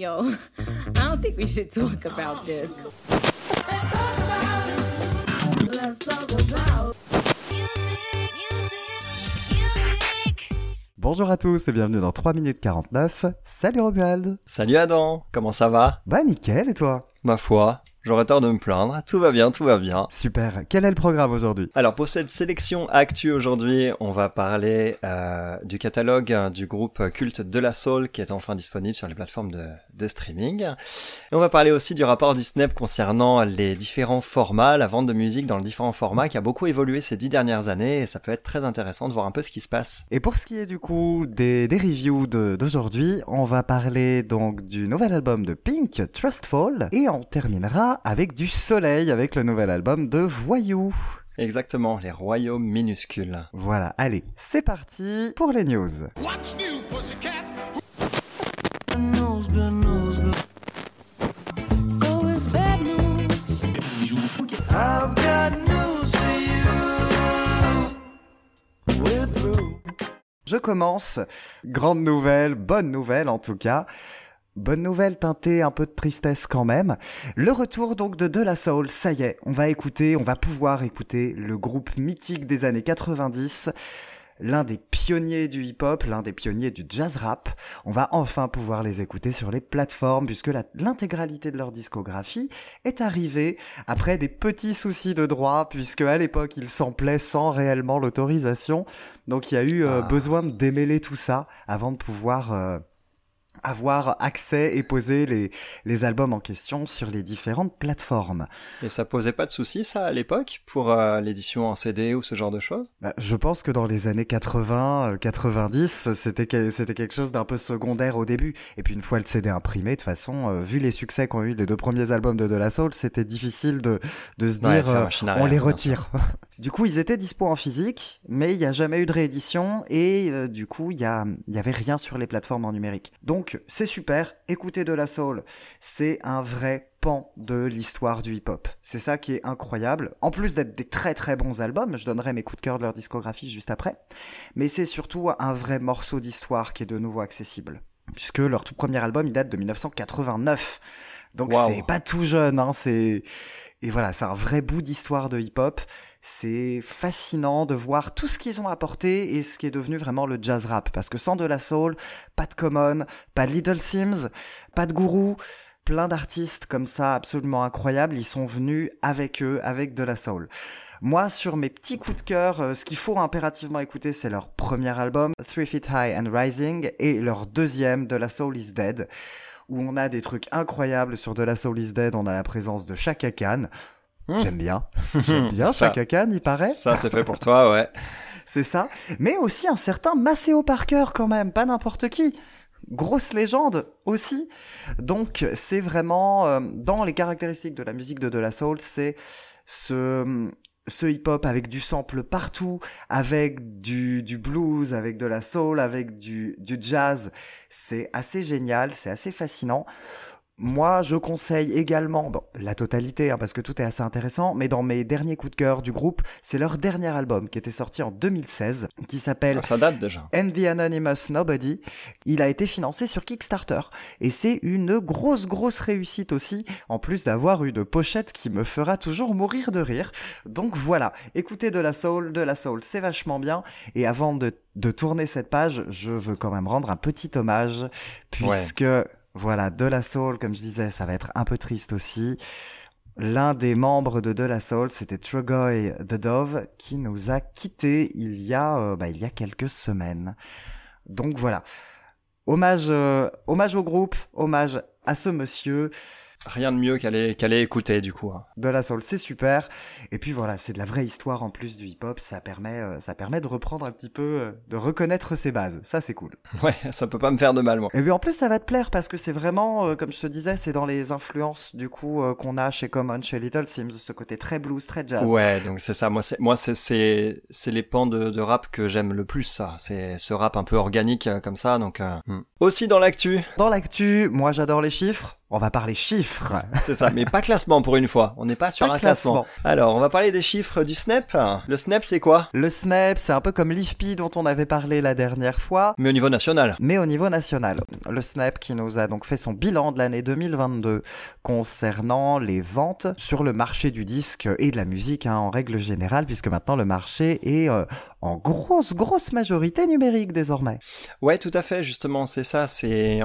Yo, I don't think we should talk about this. Let's talk about it. Let's talk about music. Bonjour à tous et bienvenue dans 3 minutes 49. Salut Romuald. Salut Adam, comment ça va? Bah nickel, et toi? Ma foi, j'aurais tort de me plaindre, tout va bien. Super, quel est le programme aujourd'hui? Alors pour cette sélection actu aujourd'hui, on va parler du catalogue du groupe culte De La Soul qui est enfin disponible sur les plateformes de streaming. Et on va parler aussi du rapport du SNEP concernant les différents formats, la vente de musique dans les différents formats qui a beaucoup évolué ces 10 dernières années et ça peut être très intéressant de voir un peu ce qui se passe. Et pour ce qui est du coup des reviews d'aujourd'hui, on va parler donc du nouvel album de Pink, Trustfall, et on terminera avec du soleil, avec le nouvel album de Voyou. Exactement, les Royaumes Minuscules. Voilà, allez, c'est parti pour les news. What's new, pussycat? So it's bad news. I've got news for you. We're through. Je commence. Grande nouvelle, bonne nouvelle en tout cas. Bonne nouvelle teintée, un peu de tristesse quand même. Le retour donc de La Soul, ça y est, on va pouvoir écouter le groupe mythique des années 90, l'un des pionniers du hip-hop, l'un des pionniers du jazz-rap. On va enfin pouvoir les écouter sur les plateformes puisque l'intégralité de leur discographie est arrivée après des petits soucis de droit puisque à l'époque ils samplaient sans réellement l'autorisation. Donc il y a eu besoin de démêler tout ça avant de pouvoir... avoir accès et poser les albums en question sur les différentes plateformes. Et ça posait pas de soucis, ça, à l'époque, pour l'édition en CD ou ce genre de choses? Bah, je pense que dans les années 80-90, c'était quelque chose d'un peu secondaire au début. Et puis une fois le CD imprimé, de toute façon, vu les succès qu'ont eu les 2 premiers albums de La Soul, c'était difficile de se dire on les retire. Du coup, ils étaient dispo en physique, mais il n'y a jamais eu de réédition et du coup, il n'y avait rien sur les plateformes en numérique. Donc, c'est super, écoutez De La Soul, c'est un vrai pan de l'histoire du hip-hop. C'est ça qui est incroyable. En plus d'être des très très bons albums, je donnerai mes coups de cœur de leur discographie juste après, mais c'est surtout un vrai morceau d'histoire qui est de nouveau accessible, puisque leur tout premier album, il date de 1989. Donc, wow. C'est pas tout jeune, hein, c'est... Et voilà, c'est un vrai bout d'histoire de hip-hop. C'est fascinant de voir tout ce qu'ils ont apporté et ce qui est devenu vraiment le jazz rap. Parce que sans De La Soul, pas de Common, pas de Little Sims, pas de Guru, plein d'artistes comme ça absolument incroyables, ils sont venus avec eux, avec De La Soul. Moi, sur mes petits coups de cœur, ce qu'il faut impérativement écouter, c'est leur premier album, 3 Feet High and Rising, et leur deuxième, De La Soul Is Dead, où on a des trucs incroyables sur De La Soul Is Dead, on a la présence de Chaka Khan. J'aime bien Chaka Khan, il paraît. Ça, c'est fait pour toi, ouais. C'est ça. Mais aussi un certain Maceo Parker, quand même, pas n'importe qui. Grosse légende aussi. Donc, c'est vraiment, dans les caractéristiques de la musique de La Soul, c'est ce hip-hop avec du sample partout, avec du blues, avec de la soul, avec du jazz. C'est assez génial, c'est assez fascinant. Moi, je conseille également, la totalité, hein, parce que tout est assez intéressant, mais dans mes derniers coups de cœur du groupe, c'est leur dernier album qui était sorti en 2016, qui s'appelle ça date déjà. And the Anonymous Nobody. Il a été financé sur Kickstarter. Et c'est une grosse réussite aussi, en plus d'avoir une pochette qui me fera toujours mourir de rire. Donc voilà, écoutez De La Soul, c'est vachement bien. Et avant de tourner cette page, je veux quand même rendre un petit hommage, puisque... Ouais. Voilà, De La Soul, comme je disais, ça va être un peu triste aussi. L'un des membres de La Soul, c'était Trogoy The Dove, qui nous a quittés il y a quelques semaines. Donc voilà, hommage au groupe, hommage à ce monsieur. Rien de mieux qu'aller écouter, du coup. De La Soul, c'est super. Et puis voilà, c'est de la vraie histoire en plus du hip-hop. Ça permet de reprendre un petit peu, de reconnaître ses bases. Ça, c'est cool. Ouais, ça peut pas me faire de mal, moi. Et puis en plus, ça va te plaire parce que c'est vraiment, comme je te disais, c'est dans les influences, du coup, qu'on a chez Common, chez Little Sims, ce côté très blues, très jazz. Ouais, donc c'est ça. Moi, c'est les pans de rap que j'aime le plus, ça. C'est ce rap un peu organique, comme ça, donc... Aussi dans l'actu. Moi, j'adore les chiffres. On va parler chiffres. C'est ça, mais pas classement pour une fois. On n'est pas sur un classement. Alors, on va parler des chiffres du SNEP. Le SNEP, c'est quoi ? Le SNEP, c'est un peu comme l'IFPI dont on avait parlé la dernière fois. Mais au niveau national. Le SNEP qui nous a donc fait son bilan de l'année 2022 concernant les ventes sur le marché du disque et de la musique hein, en règle générale, puisque maintenant le marché est en grosse majorité numérique désormais. Ouais, tout à fait, justement, c'est ça. C'est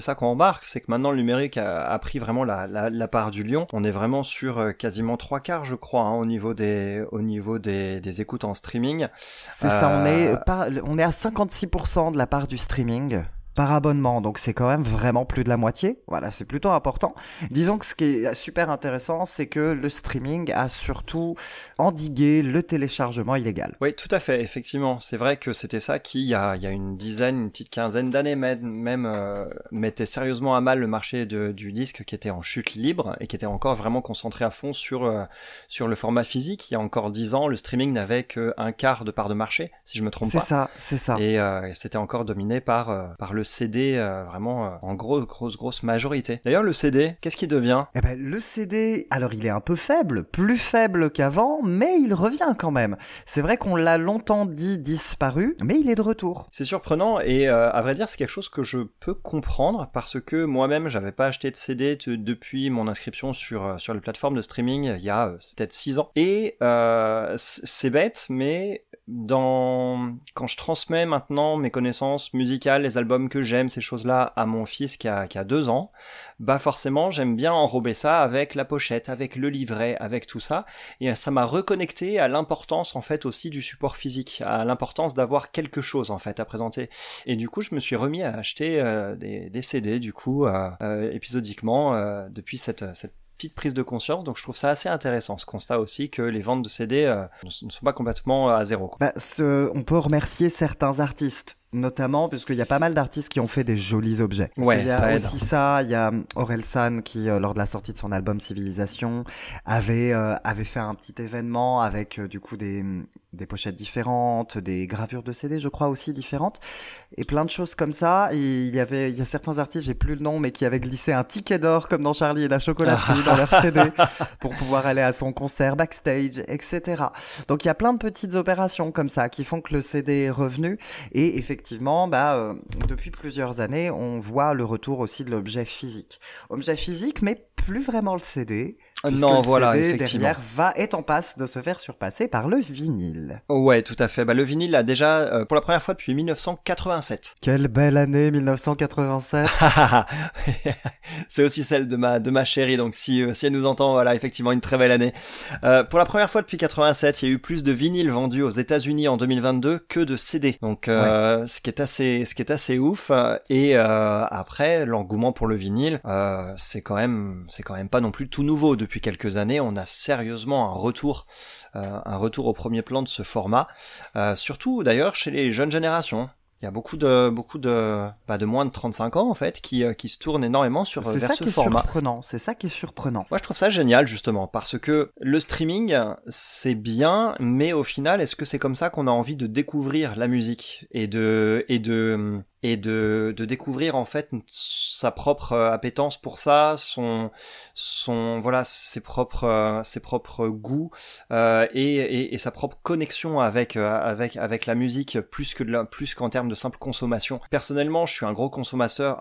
ça qu'on remarque, c'est que maintenant le numérique a pris vraiment la part du lion. On est vraiment sur quasiment 3/4, je crois, hein, au niveau des écoutes en streaming. C'est ça, on est à 56% de la part du streaming par abonnement, donc c'est quand même vraiment plus de la moitié. Voilà, c'est plutôt important. Disons que ce qui est super intéressant, c'est que le streaming a surtout endigué le téléchargement illégal. Oui, tout à fait, effectivement. C'est vrai que c'était ça qui, il y a une petite quinzaine d'années même, mettait sérieusement à mal le marché du disque qui était en chute libre et qui était encore vraiment concentré à fond sur le format physique. Il y a encore 10 ans, le streaming n'avait qu'un quart de part de marché, si je me trompe pas. C'est ça. Et c'était encore dominé par le CD en grosse majorité. D'ailleurs, le CD, qu'est-ce qu'il devient ? Eh ben, le CD, alors il est un peu faible, plus faible qu'avant, mais il revient quand même. C'est vrai qu'on l'a longtemps dit disparu, mais il est de retour. C'est surprenant et à vrai dire, c'est quelque chose que je peux comprendre parce que moi-même, j'avais pas acheté de CD depuis mon inscription sur les plateformes de streaming il y a peut-être 6 ans. Et c'est bête, mais quand je transmets maintenant mes connaissances musicales, les albums que j'aime, ces choses-là, à mon fils qui a 2 ans, bah forcément j'aime bien enrober ça avec la pochette, avec le livret, avec tout ça, et ça m'a reconnecté à l'importance en fait aussi du support physique, à l'importance d'avoir quelque chose en fait à présenter. Et du coup je me suis remis à acheter des CD du coup épisodiquement depuis cette petite prise de conscience, donc je trouve ça assez intéressant, ce constat aussi que les ventes de CD ne sont pas complètement à zéro. Bah, on peut remercier certains artistes, notamment parce qu'il y a pas mal d'artistes qui ont fait des jolis objets. Ouais, il y a Orelsan qui, lors de la sortie de son album Civilisation, avait fait un petit événement avec du coup des pochettes différentes, des gravures de CD je crois aussi différentes, et plein de choses comme ça. Et il y a certains artistes, j'ai plus le nom, mais qui avaient glissé un ticket d'or comme dans Charlie et la chocolaterie dans leur CD pour pouvoir aller à son concert backstage, etc. Donc il y a plein de petites opérations comme ça qui font que le CD est revenu, et effectivement, depuis plusieurs années, on voit le retour aussi de l'objet physique. Objet physique, mais plus vraiment le CD. Non, voilà, CD, effectivement. Le CD derrière est en passe de se faire surpasser par le vinyle. Ouais, tout à fait. Bah, le vinyle, là, déjà, pour la première fois depuis 1987. Quelle belle année, 1987. C'est aussi celle de ma chérie, donc si elle nous entend, voilà, effectivement, une très belle année. Pour la première fois depuis 87, il y a eu plus de vinyles vendus aux États-Unis en 2022 que de CD. Donc, ouais. ce qui est assez ouf. Et après, l'engouement pour le vinyle, c'est quand même pas non plus tout nouveau. Depuis quelques années, on a sérieusement un retour au premier plan de ce format, surtout d'ailleurs chez les jeunes générations. Il y a beaucoup de moins de 35 ans en fait qui se tournent énormément vers ce format. C'est ça qui est surprenant. Moi je trouve ça génial justement parce que le streaming c'est bien, mais au final est-ce que c'est comme ça qu'on a envie de découvrir la musique et de découvrir en fait sa propre appétence pour ça, ses propres goûts et sa propre connexion avec la musique plus qu'en termes de simple consommation. Personnellement, je suis un gros consommateur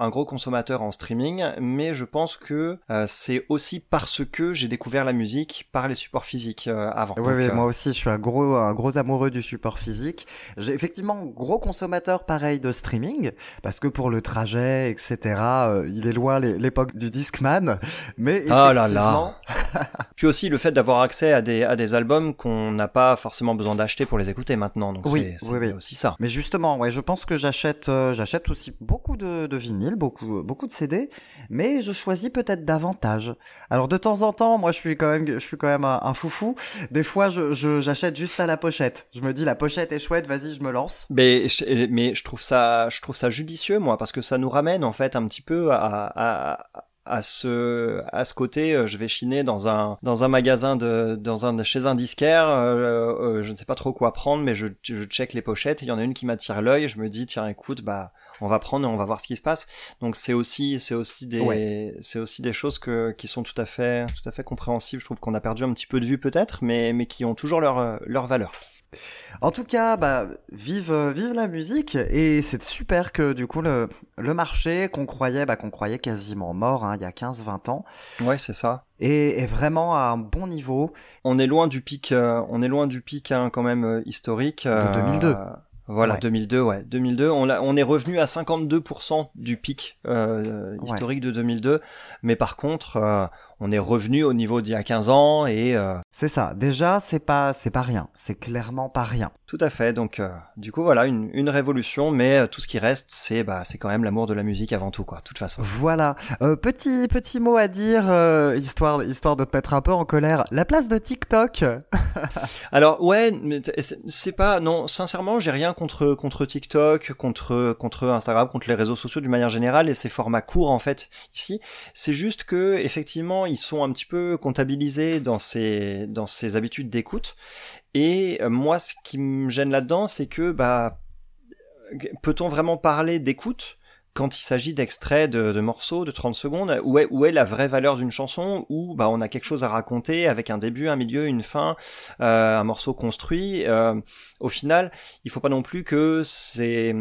en streaming, mais je pense que c'est aussi parce que j'ai découvert la musique par les supports physiques avant. Oui, moi aussi, je suis un gros amoureux du support physique. J'ai effectivement gros consommateur pareil de streaming. Parce que pour le trajet, etc., il est loin l'époque du Discman, mais effectivement... Ah là là. Puis aussi le fait d'avoir accès à des albums qu'on n'a pas forcément besoin d'acheter pour les écouter maintenant, donc c'est aussi ça. Mais justement, ouais, je pense que j'achète aussi beaucoup de vinyles, beaucoup de CD, mais je choisis peut-être davantage. Alors de temps en temps, moi je suis quand même un foufou, des fois j'achète juste à la pochette, je me dis la pochette est chouette, vas-y je me lance. Mais je trouve ça judicieux moi, parce que ça nous ramène en fait un petit peu à à ce côté, je vais chiner dans un magasin chez un disquaire, je ne sais pas trop quoi prendre, mais je check les pochettes, il y en a une qui m'attire l'œil, je me dis tiens écoute, bah on va prendre et on va voir ce qui se passe. Donc c'est aussi des choses qui sont tout à fait compréhensibles. Je trouve qu'on a perdu un petit peu de vue peut-être, mais qui ont toujours leur valeur. En tout cas, bah, vive la musique, et c'est super que du coup le marché qu'on croyait quasiment mort, hein, il y a 15-20 ans. Ouais, c'est ça. Et vraiment à un bon niveau. On est loin du pic, hein, quand même historique. De 2002. Voilà, ouais. 2002, ouais. 2002, on est revenu à 52% du pic historique, ouais, de 2002, mais par contre, on est revenu au niveau d'il y a 15 ans et... C'est ça, déjà, c'est pas rien, c'est clairement pas rien. Tout à fait, donc du coup, voilà, une révolution, mais tout ce qui reste, c'est quand même l'amour de la musique avant tout, quoi, de toute façon. Voilà, petit mot à dire, histoire de te mettre un peu en colère, la place de TikTok. Alors, ouais, mais c'est pas... Non, sincèrement, j'ai rien contre TikTok, contre Instagram, contre les réseaux sociaux d'une manière générale et ces formats courts en fait ici. C'est juste que effectivement ils sont un petit peu comptabilisés dans ces habitudes d'écoute. Et moi ce qui me gêne là-dedans, c'est que bah peut-on vraiment parler d'écoute quand il s'agit d'extraits de morceaux de 30 secondes, où est la vraie valeur d'une chanson, où bah, on a quelque chose à raconter avec un début, un milieu, une fin, un morceau construit. Au final, il faut pas non plus que ces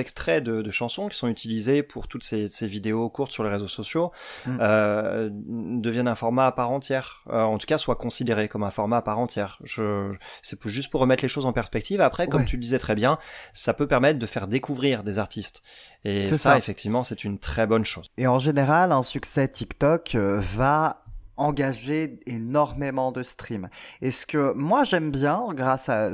extraits de chansons qui sont utilisés pour toutes ces vidéos courtes sur les réseaux sociaux deviennent un format à part entière. En tout cas, soient considérés comme un format à part entière. C'est juste pour remettre les choses en perspective. Après, comme tu le disais très bien, ça peut permettre de faire découvrir des artistes. Et ça, effectivement, c'est une très bonne chose. Et en général, un succès TikTok va engager énormément de streams. Et ce que moi j'aime bien grâce à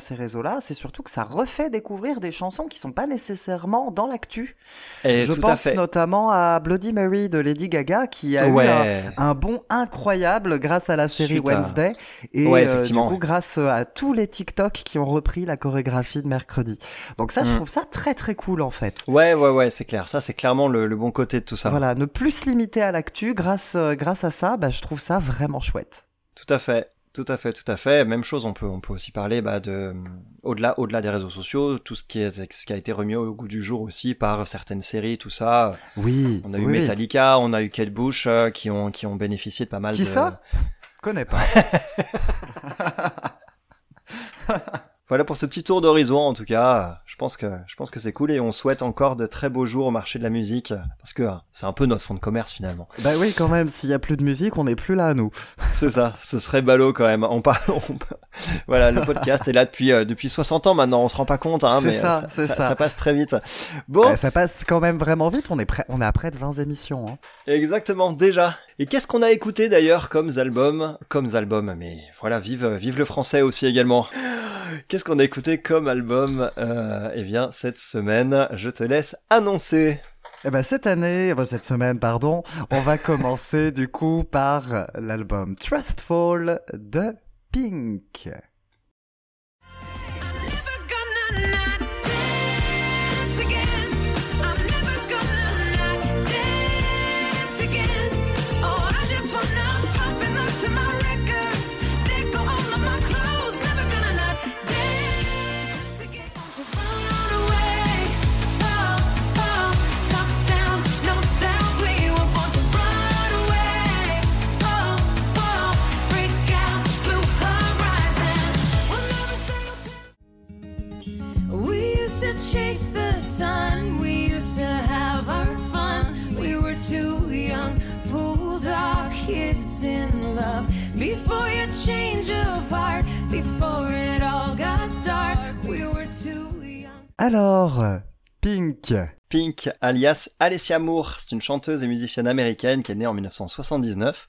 ces réseaux-là, c'est surtout que ça refait découvrir des chansons qui sont pas nécessairement dans l'actu. Et je pense notamment à Bloody Mary de Lady Gaga qui a eu un bond incroyable grâce à la série Wednesday et du coup grâce à tous les TikTok qui ont repris la chorégraphie de mercredi. Donc ça, je trouve ça très très cool en fait. Ouais, c'est clair. Ça, c'est clairement le bon côté de tout ça. Voilà, ne plus se limiter à l'actu grâce à ça. Bah, je trouve ça vraiment chouette. Tout à fait. Même chose, on peut aussi parler au-delà des réseaux sociaux, tout ce qui a été remis au goût du jour aussi par certaines séries, tout ça. Oui. On a eu Metallica, on a eu Kate Bush qui ont bénéficié de pas mal de... Qui ça ? Je connais pas. Voilà pour ce petit tour d'horizon, en tout cas. Je pense que c'est cool et on souhaite encore de très beaux jours au marché de la musique. Parce que c'est un peu notre fonds de commerce, finalement. Bah oui, quand même. S'il y a plus de musique, on n'est plus là, nous. C'est ça. Ce serait ballot, quand même. Voilà, le podcast est là depuis 60 ans maintenant. On se rend pas compte, hein. C'est ça. Ça passe très vite. Bon. Ça passe quand même vraiment vite. On est à près de 20 émissions, hein. Exactement. Déjà. Et qu'est-ce qu'on a écouté, d'ailleurs, comme album. Mais voilà, vive le français aussi également. Qu'est-ce qu'on a écouté comme album ? Eh bien, cette semaine, je te laisse annoncer. Eh ben, cette semaine, on va commencer du coup par l'album Trustfall de Pink. Chase the sun, we used to have our fun. We were too young, fools, our kids in love. Before your change of heart, before it all got dark, we were too young. Alors, Pink, alias Alessia Moore, c'est une chanteuse et musicienne américaine qui est née en 1979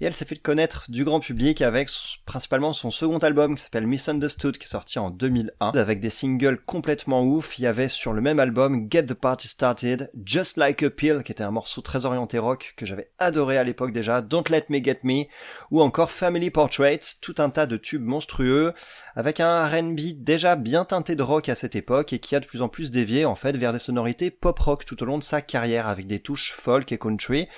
et elle s'est fait connaître du grand public avec principalement son second album qui s'appelle Misunderstood qui est sorti en 2001 avec des singles complètement ouf. Il y avait sur le même album Get the Party Started, Just Like a Pill qui était un morceau très orienté rock que j'avais adoré à l'époque déjà, Don't Let Me Get Me ou encore Family Portrait, tout un tas de tubes monstrueux avec un R&B déjà bien teinté de rock à cette époque et qui a de plus en plus dévié en fait vers des sonorités pop-rock tout au long de sa carrière, avec des touches folk et country.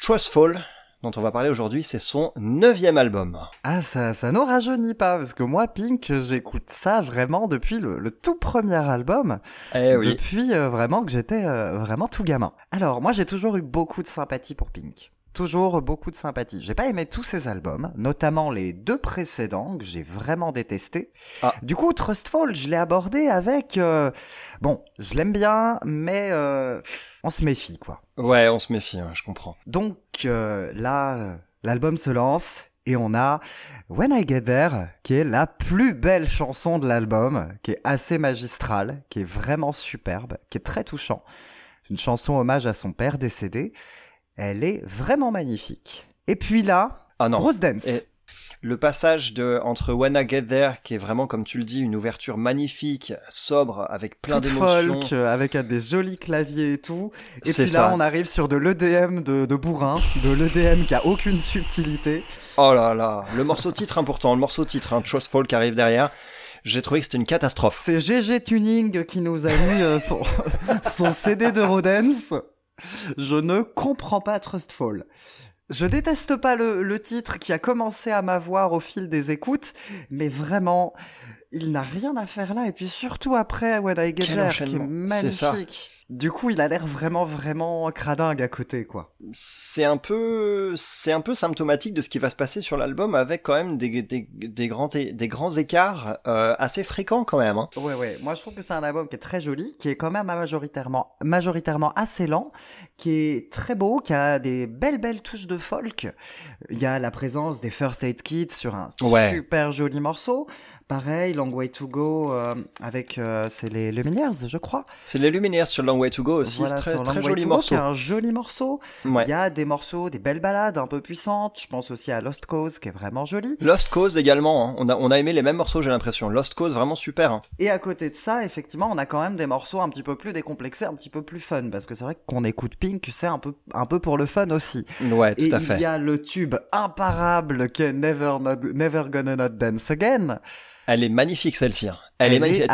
Trustfall, dont on va parler aujourd'hui, c'est son 9e album. Ah, ça n'en rajeunit pas, parce que moi, Pink, j'écoute ça vraiment depuis le tout premier album, depuis vraiment que j'étais vraiment tout gamin. Alors, moi, j'ai toujours eu beaucoup de sympathie pour Pink. Toujours beaucoup de sympathie. J'ai pas aimé tous ces albums, notamment les deux précédents que j'ai vraiment détestés. Ah. Du coup, Trustfall, je l'ai abordé avec... Bon, je l'aime bien, mais on se méfie, quoi. Ouais, on se méfie, hein, je comprends. Donc là, l'album se lance... Et on a When I Get There, qui est la plus belle chanson de l'album, qui est assez magistrale, qui est vraiment superbe, qui est très touchant. C'est une chanson hommage à son père décédé. Elle est vraiment magnifique. Et puis là, Grosse Dance. Et le passage entre When I Get There, qui est vraiment, comme tu le dis, une ouverture magnifique, sobre, avec plein d'émotions. Folk, avec des jolis claviers et tout. Et c'est puis là, on arrive sur de l'EDM de bourrin, de l'EDM qui a aucune subtilité. Oh là là, le morceau titre important, Trustfall qui arrive derrière. J'ai trouvé que c'était une catastrophe. C'est GG Tuning qui nous a mis son CD de Rodance. Je ne comprends pas Trustfall. Je déteste pas le titre qui a commencé à m'avoir au fil des écoutes, mais vraiment, il n'a rien à faire là. Et puis surtout après When I Get There, qui est magnifique. Du coup, il a l'air vraiment, vraiment cradingue à côté, quoi. C'est un peu symptomatique de ce qui va se passer sur l'album, avec quand même des grands écarts assez fréquents, quand même. Hein. Ouais. Moi, je trouve que c'est un album qui est très joli, qui est quand même majoritairement assez lent, qui est très beau, qui a des belles touches de folk. Il y a la présence des First Aid Kit sur un super joli morceau. Pareil, Long Way to Go c'est les Lumineers, je crois. C'est les Lumineers sur Long Way to Go aussi, voilà, c'est très joli morceau. C'est un joli morceau. Ouais. Il y a des morceaux, des belles balades un peu puissantes. Je pense aussi à Lost Cause qui est vraiment joli. Lost Cause également, hein. On a aimé les mêmes morceaux, j'ai l'impression. Lost Cause vraiment super. Hein. Et à côté de ça, effectivement, on a quand même des morceaux un petit peu plus décomplexés, un petit peu plus fun, parce que c'est vrai qu'on écoute Pink, c'est un peu pour le fun aussi. Ouais, tout à fait. Et il y a le tube imparable qui est Never Gonna Not Dance Again. Elle est magnifique, celle-ci. Elle est magnifique,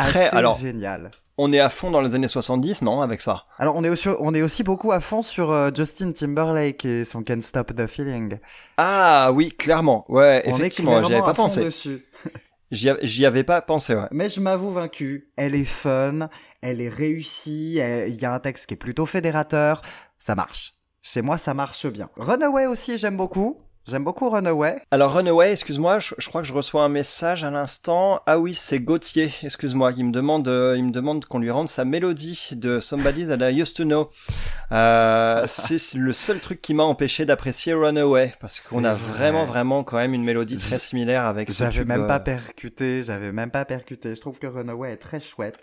géniale. On est à fond dans les années 70, non, avec ça? Alors, on est aussi beaucoup à fond sur Justin Timberlake et son Can't Stop the Feeling. Ah oui, clairement. Ouais, effectivement, j'y avais pas pensé. J'y avais pas pensé, ouais. Mais je m'avoue vaincu. Elle est fun, elle est réussie, il y a un texte qui est plutôt fédérateur. Ça marche. Chez moi, ça marche bien. Runaway aussi, j'aime beaucoup. J'aime beaucoup Runaway. Alors Runaway, excuse-moi, je crois que je reçois un message à l'instant. Ah oui, c'est Gauthier, excuse-moi. Il me demande qu'on lui rende sa mélodie de Somebody That I Used To Know. C'est le seul truc qui m'a empêché d'apprécier Runaway, parce qu'on a vraiment quand même une mélodie très similaire avec ce tube. J'avais même pas percuté. Je trouve que Runaway est très chouette.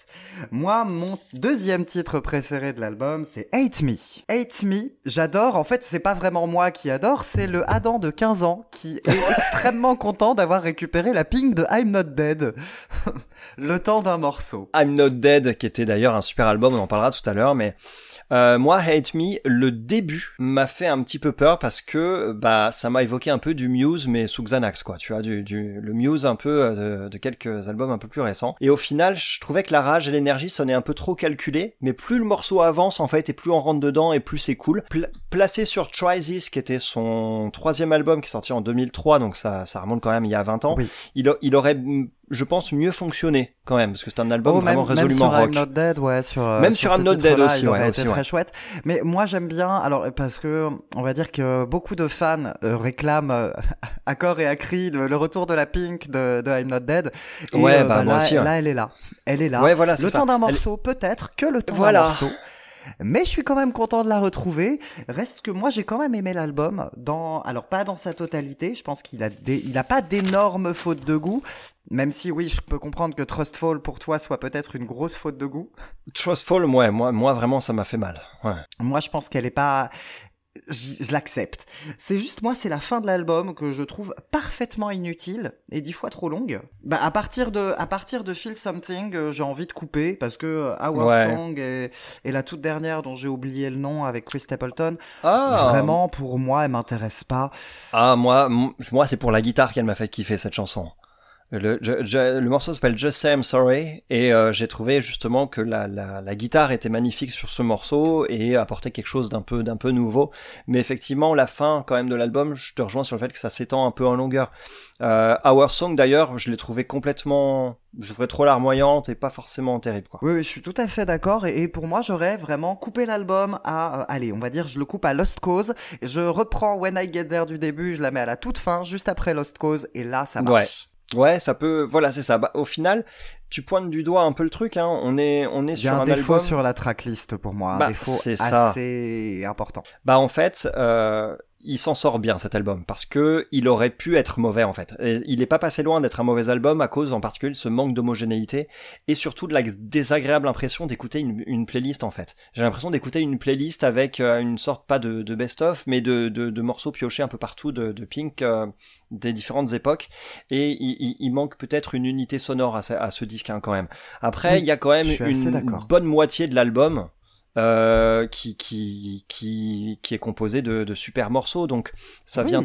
Moi, mon deuxième titre préféré de l'album, c'est Hate Me. Hate Me, j'adore. En fait, c'est pas vraiment moi qui adore, c'est le Adam de 15 ans qui est extrêmement content d'avoir récupéré la Pink de I'm Not Dead le temps d'un morceau. I'm Not Dead qui était d'ailleurs un super album, on en parlera tout à l'heure, mais moi Hate Me, le début m'a fait un petit peu peur parce que ça m'a évoqué un peu du Muse mais sous Xanax, quoi, tu vois, le Muse un peu de quelques albums un peu plus récents, et au final je trouvais que la rage et l'énergie sonnaient un peu trop calculées, mais plus le morceau avance en fait et plus on rentre dedans et plus c'est cool. Placé sur Try This qui était son 3e album qui est sorti en 2003, donc ça remonte quand même il y a 20 ans, oui. il aurait je pense mieux fonctionner quand même, parce que c'est un album vraiment résolument rock. Même sur I'm Not Dead, sur I'm Not Dead là, aussi, c'était très chouette. Mais moi j'aime bien, alors parce que on va dire que beaucoup de fans réclament à corps et à cri le retour de la Pink de I'm Not Dead. Et, moi aussi. Là elle est là. Ouais, voilà, c'est le temps d'un morceau, peut-être que le temps d'un morceau. Mais je suis quand même content de la retrouver. Reste que moi, j'ai quand même aimé l'album. Alors, pas dans sa totalité. Je pense qu'il n'a pas d'énormes fautes de goût. Même si, oui, je peux comprendre que Trustfall, pour toi, soit peut-être une grosse faute de goût. Trustfall, ouais. Moi vraiment, ça m'a fait mal. Ouais. Moi, je pense qu'elle n'est pas... Je l'accepte. C'est juste, moi, c'est la fin de l'album que je trouve parfaitement inutile et 10 fois trop longue. À partir de Feel Something, j'ai envie de couper parce que Our Song et la toute dernière dont j'ai oublié le nom avec Chris Stapleton, vraiment, pour moi, elle m'intéresse pas. Ah, moi, c'est pour la guitare qu'elle m'a fait kiffer cette chanson. Le morceau s'appelle Just Say I'm Sorry et j'ai trouvé justement que la guitare était magnifique sur ce morceau et apportait quelque chose d'un peu nouveau, mais effectivement la fin quand même de l'album, je te rejoins sur le fait que ça s'étend un peu en longueur. Our Song d'ailleurs, je l'ai trouvé complètement, je trouvais trop larmoyante et pas forcément terrible quoi. Oui, je suis tout à fait d'accord et pour moi j'aurais vraiment coupé l'album à allez, on va dire je le coupe à Lost Cause, je reprends When I Get There du début, je la mets à la toute fin juste après Lost Cause et là ça marche. Ouais, ça peut, voilà, c'est ça. Bah, au final, tu pointes du doigt un peu le truc, hein. On est sur un album. Il y a un défaut sur la tracklist pour moi, bah, un défaut assez important. Bah, en fait, il s'en sort bien cet album parce que il aurait pu être mauvais en fait. Et il est pas passé loin d'être un mauvais album à cause en particulier de ce manque d'homogénéité et surtout de la désagréable impression d'écouter une playlist en fait. J'ai l'impression d'écouter une playlist avec une sorte pas de best-of mais de morceaux piochés un peu partout de Pink des différentes époques et il manque peut-être une unité sonore à ce disque hein, quand même. Après, il y a quand même une bonne moitié de l'album qui est composé de super morceaux, donc ça vient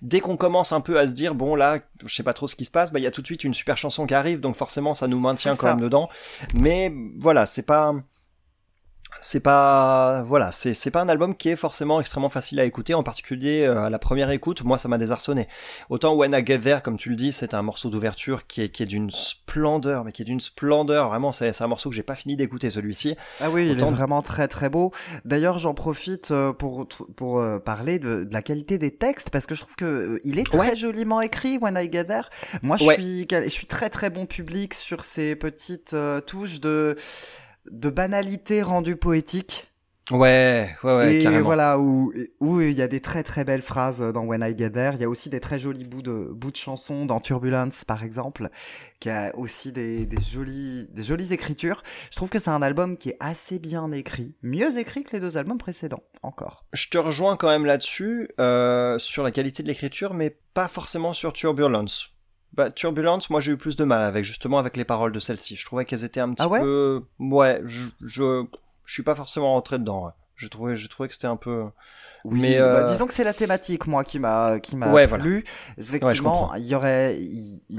dès qu'on commence un peu à se dire bon là je sais pas trop ce qui se passe, bah il y a tout de suite une super chanson qui arrive, donc forcément ça nous maintient même dedans, mais voilà c'est pas un album qui est forcément extrêmement facile à écouter, en particulier à la première écoute. Moi ça m'a désarçonné. Autant When I Get There, comme tu le dis, c'est un morceau d'ouverture qui est d'une splendeur, mais qui est d'une splendeur vraiment, c'est un morceau que j'ai pas fini d'écouter celui-ci. Ah oui, il est vraiment très très beau. D'ailleurs j'en profite pour parler de la qualité des textes, parce que je trouve que il est très joliment écrit, When I Get There. Moi je suis très très bon public sur ces petites touches de banalité rendue poétique. Ouais, et carrément. Et voilà, où il y a des très très belles phrases dans When I Get There. Il y a aussi des très jolis bouts de chansons dans Turbulence, par exemple, qui a aussi des jolies écritures. Je trouve que c'est un album qui est assez bien écrit, mieux écrit que les deux albums précédents, encore. Je te rejoins quand même là-dessus, sur la qualité de l'écriture, mais pas forcément sur Turbulence. Bah, Turbulence, moi j'ai eu plus de mal avec les paroles de celle-ci. Je trouvais qu'elles étaient un petit peu... Ouais, je suis pas forcément rentré dedans. Ouais. J'ai trouvé que c'était un peu... Oui, mais disons que c'est la thématique, moi, qui m'a plu. Voilà. Effectivement, il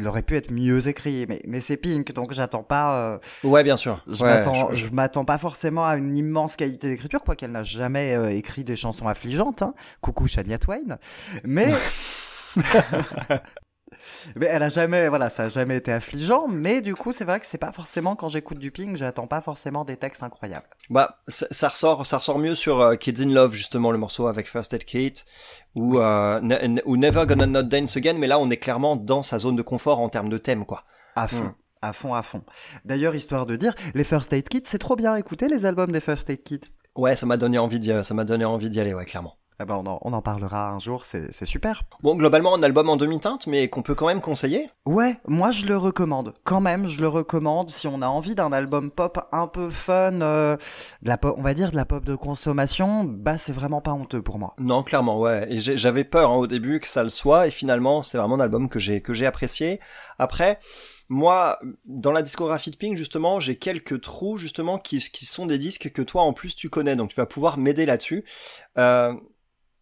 aurait pu être mieux écrit, mais c'est Pink, donc j'attends pas... Ouais, bien sûr. Je m'attends pas forcément à une immense qualité d'écriture, quoiqu'elle n'a jamais écrit des chansons affligeantes. Hein. Coucou Shania Twain. Mais... Mais elle a jamais, voilà, ça a jamais été affligeant, mais du coup, c'est vrai que c'est pas forcément, quand j'écoute du Pink, j'attends pas forcément des textes incroyables. Bah, ça ressort mieux sur Kids in Love, justement, le morceau avec First Aid Kit, ou Never Gonna Not Dance Again, mais là, on est clairement dans sa zone de confort en termes de thème, quoi. À fond. À fond. D'ailleurs, histoire de dire, les First Aid Kit, c'est trop bien. Écoutez les albums des First Aid Kit. Ouais, ça m'a donné envie d'y aller, ouais, clairement. Ah ben on en parlera un jour, c'est super. Bon, globalement, un album en demi-teinte, mais qu'on peut quand même conseiller. Ouais, moi je le recommande. Quand même, je le recommande. Si on a envie d'un album pop un peu fun, on va dire de la pop de consommation, bah c'est vraiment pas honteux pour moi. Non, clairement, ouais. Et j'avais peur hein, au début que ça le soit, et finalement, c'est vraiment un album que j'ai apprécié. Après... Moi, dans la discographie de Pink, justement, j'ai quelques trous, justement, qui sont des disques que toi, en plus, tu connais, donc tu vas pouvoir m'aider là-dessus.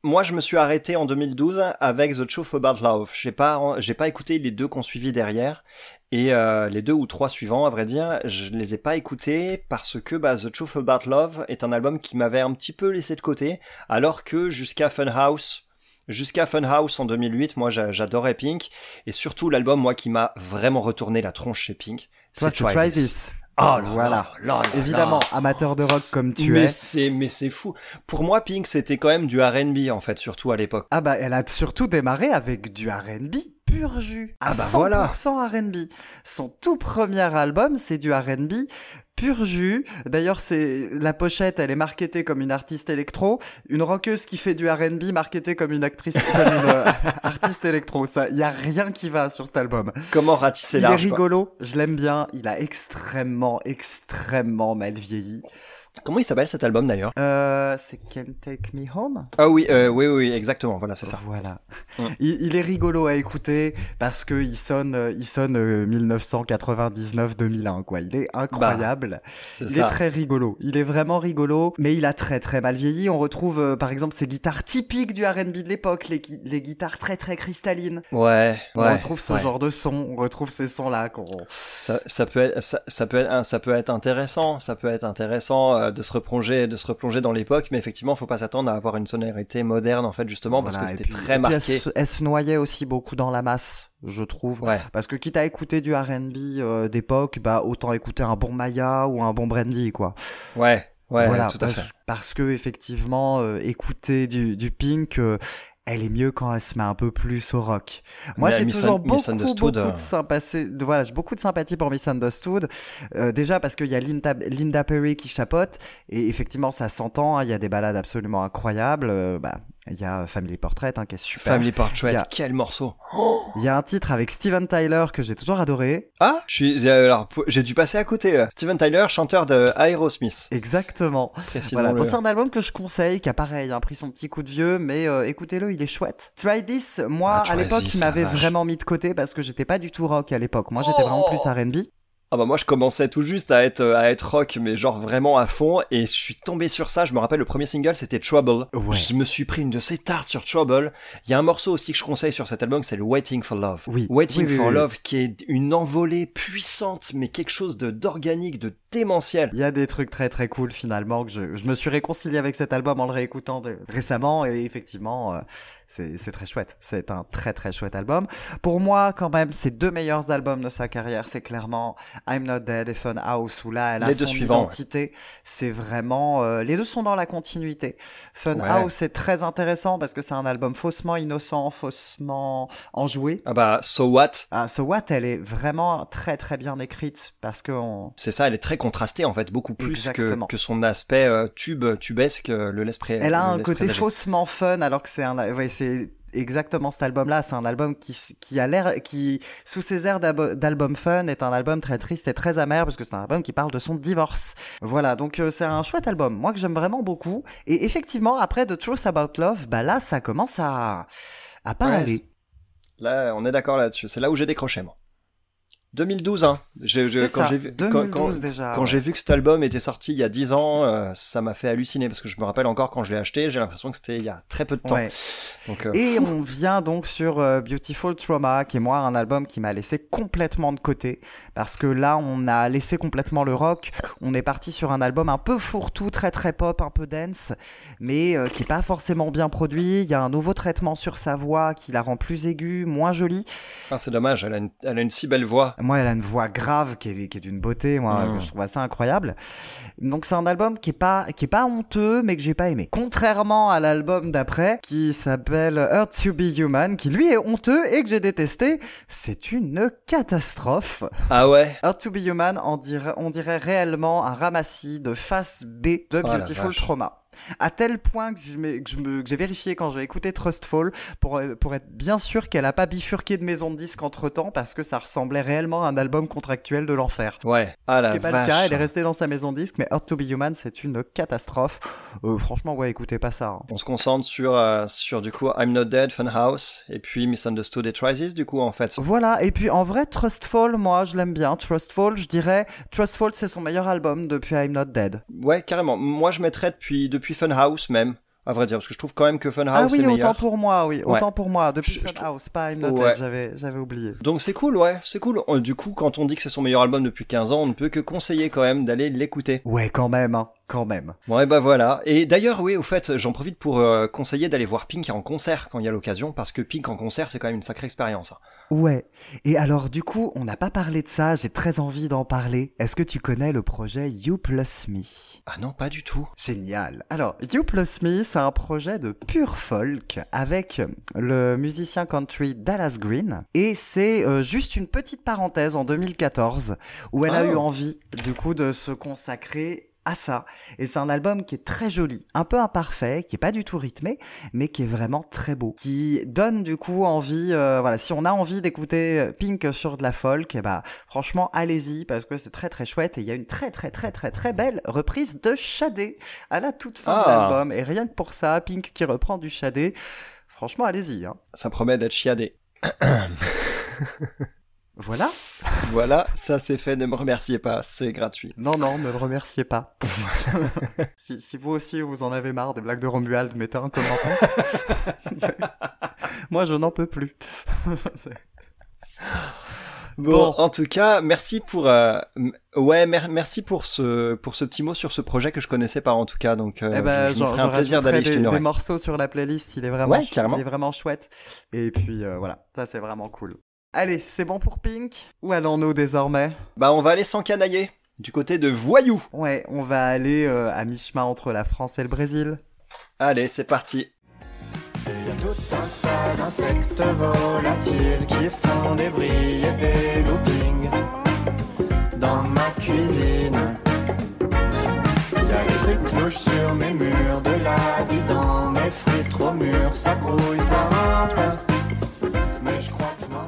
Moi, je me suis arrêté en 2012 avec The Truth About Love. J'ai pas écouté les deux qu'on suivit derrière, et les deux ou trois suivants, à vrai dire, je les ai pas écoutés parce que bah, The Truth About Love est un album qui m'avait un petit peu laissé de côté, alors que jusqu'à Funhouse en 2008, moi j'adorais Pink, et surtout l'album moi qui m'a vraiment retourné la tronche chez Pink, c'est Try This. Oh là, voilà. Là, évidemment, amateur de rock comme tu es. Mais c'est fou. Pour moi, Pink, c'était quand même du R&B, en fait, surtout à l'époque. Ah bah, elle a surtout démarré avec du R&B pur jus. Ah bah 100% voilà. R&B. Son tout premier album, c'est du R&B pur jus. D'ailleurs, c'est la pochette, elle est marketée comme une artiste électro, une rockeuse qui fait du R&B marketée comme une actrice artiste électro. Ça, il y a rien qui va sur cet album. Comment ratisser large. Il est rigolo, je l'aime bien, il a extrêmement mal vieilli. Comment il s'appelle cet album d'ailleurs ? C'est Can't Take Me Home ? Ah oui, oui, exactement, voilà, c'est ça. Voilà. Mm. Il est rigolo à écouter parce qu'il sonne 1999-2001, quoi. Il est incroyable. Bah, il est très rigolo. Il est vraiment rigolo, mais il a très très mal vieilli. On retrouve par exemple ces guitares typiques du R&B de l'époque, les guitares très très cristallines. Ouais. On retrouve ce genre de son, on retrouve ces sons-là. Ça peut être intéressant. De se replonger dans l'époque, mais effectivement, faut pas s'attendre à avoir une sonorité moderne, en fait, justement, voilà, parce que c'était très marqué. Elle se noyait aussi beaucoup dans la masse, je trouve, parce que quitte à écouter du R&B d'époque, bah autant écouter un bon Maya ou un bon Brandy, quoi. Ouais, voilà, tout à fait. Parce que effectivement, écouter du Pink. Elle est mieux quand elle se met un peu plus au rock. Moi, mais j'ai toujours beaucoup de sympathie pour Misunderstood. Déjà parce qu'il y a Linda Perry qui chapeaute. Et effectivement, ça s'entend. Il y a des balades absolument incroyables. Il y a Family Portrait, qui est super. Family Portrait, quel morceau! Il y a un titre avec Steven Tyler que j'ai toujours adoré. Ah, j'ai dû passer à côté. Steven Tyler, chanteur de Aerosmith. Exactement. Voilà, c'est un album que je conseille, qui a pareil, pris son petit coup de vieux, mais écoutez-le, il est chouette. Try This, moi, à l'époque, il m'avait vraiment mis de côté parce que j'étais pas du tout rock à l'époque. Moi, j'étais vraiment plus R&B. Ah bah moi je commençais tout juste à être rock, mais genre vraiment à fond, et je suis tombé sur ça. Je me rappelle, le premier single c'était Trouble. Ouais. Je me suis pris une de ces tartes sur Trouble. Il y a un morceau aussi que je conseille sur cet album, c'est le Waiting for Love. Waiting for Love qui est une envolée puissante, mais quelque chose d'organique, de démentiel. Il y a des trucs très très cool finalement, que je me suis réconcilié avec cet album en le réécoutant récemment, et effectivement c'est très chouette. C'est un très très chouette album. Pour moi quand même, ses deux meilleurs albums de sa carrière, c'est clairement I'm Not Dead et Funhouse, où là elle a son identité. Ouais. C'est vraiment les deux sont dans la continuité. Funhouse c'est très intéressant parce que c'est un album faussement innocent, faussement enjoué. So What, elle est vraiment très très bien écrite parce que c'est ça, elle est très contrastée en fait, beaucoup plus que son aspect tubesque le laisse présager. Elle a un côté faussement fun alors que c'est exactement cet album-là. C'est un album qui a l'air, qui sous ses airs d'album fun, est un album très triste et très amer parce que c'est un album qui parle de son divorce. Voilà, donc c'est un chouette album, moi que j'aime vraiment beaucoup. Et effectivement, après The Truth About Love, bah là, ça commence à pas aller. Là, on est d'accord là-dessus. C'est là où j'ai décroché, moi. 2012, hein. Quand j'ai vu que cet album était sorti il y a 10 ans, ça m'a fait halluciner parce que je me rappelle encore quand je l'ai acheté, j'ai l'impression que c'était il y a très peu de temps. Ouais. Donc, et on vient donc sur Beautiful Trauma, qui est moi un album qui m'a laissé complètement de côté parce que là on a laissé complètement le rock, on est parti sur un album un peu fourre-tout, très très pop, un peu dance, mais qui est pas forcément bien produit. Il y a un nouveau traitement sur sa voix qui la rend plus aiguë, moins jolie. Ah, c'est dommage, elle a une si belle voix. Moi, elle a une voix grave qui est d'une beauté. Moi, je trouve ça incroyable. Donc, c'est un album qui est pas honteux, mais que j'ai pas aimé. Contrairement à l'album d'après, qui s'appelle Hurts 2B Human, qui lui est honteux et que j'ai détesté. C'est une catastrophe. Ah ouais. Hurts 2B Human, on dirait réellement un ramassis de face B de Beautiful Trauma. À tel point que j'ai vérifié quand j'ai écouté Trustfall pour être bien sûr qu'elle a pas bifurqué de maison de disque entre temps parce que ça ressemblait réellement à un album contractuel de l'enfer. Ouais, ah la vache. C'est pas le cas, elle est restée dans sa maison de disque, mais Hurts 2B Human c'est une catastrophe. Franchement, écoutez pas ça. Hein. On se concentre sur du coup I'm Not Dead, Funhouse et puis Misunderstood et Try This du coup en fait. Voilà, et puis en vrai Trustfall, moi je l'aime bien. Trustfall, je dirais Trustfall c'est son meilleur album depuis I'm Not Dead. Ouais, carrément. Moi je mettrais depuis Funhouse même, à vrai dire, parce que je trouve quand même que Funhouse est meilleur. Ah oui, autant pour moi, depuis Funhouse, pas I'm Not Dead, j'avais oublié. Donc c'est cool. Du coup, quand on dit que c'est son meilleur album depuis 15 ans, on ne peut que conseiller quand même d'aller l'écouter. Ouais, quand même. Bon, et voilà. Et d'ailleurs, oui, au fait, j'en profite pour conseiller d'aller voir Pink en concert quand il y a l'occasion, parce que Pink en concert, c'est quand même une sacrée expérience. Hein. Ouais. Et alors, du coup, on n'a pas parlé de ça, j'ai très envie d'en parler. Est-ce que tu connais le projet You Plus Me ? Ah non, pas du tout. Génial. Alors, You Plus Me, c'est un projet de pur folk avec le musicien country Dallas Green. Et c'est juste une petite parenthèse en 2014 où elle a eu envie, du coup, de se consacrer à ça. Et c'est un album qui est très joli, un peu imparfait, qui est pas du tout rythmé, mais qui est vraiment très beau, qui donne du coup envie, voilà, si on a envie d'écouter Pink sur de la folk, et bah franchement allez-y, parce que c'est très très chouette, et il y a une très très très très très belle reprise de Shadé à la toute fin de l'album, et rien que pour ça, Pink qui reprend du Shadé, franchement allez-y, hein. Ça promet d'être chiadé. Voilà. Voilà, ça c'est fait, ne me remerciez pas, c'est gratuit. Non, ne me remerciez pas. si vous aussi vous en avez marre des blagues de Romuald, mettez un commentaire. Moi je n'en peux plus. Bon, en tout cas, merci pour merci pour ce petit mot sur ce projet que je connaissais pas en tout cas, donc je me ferai un plaisir d'aller jeter une oreille. Des morceaux sur la playlist, il est vraiment chouette. Et puis voilà, ça c'est vraiment cool. Allez, c'est bon pour Pink? Où allons-nous désormais? Bah, on va aller s'encanailler, du côté de Voyou. Ouais, on va aller à mi-chemin entre la France et le Brésil. Allez, c'est parti. Il y a tout un tas d'insectes volatiles qui font des vrilles et des loopings dans ma cuisine. Il y a des trucs louches sur mes murs, de la vie dans mes fruits trop mûrs, ça grouille, ça rampe, mais je crois que je m'en...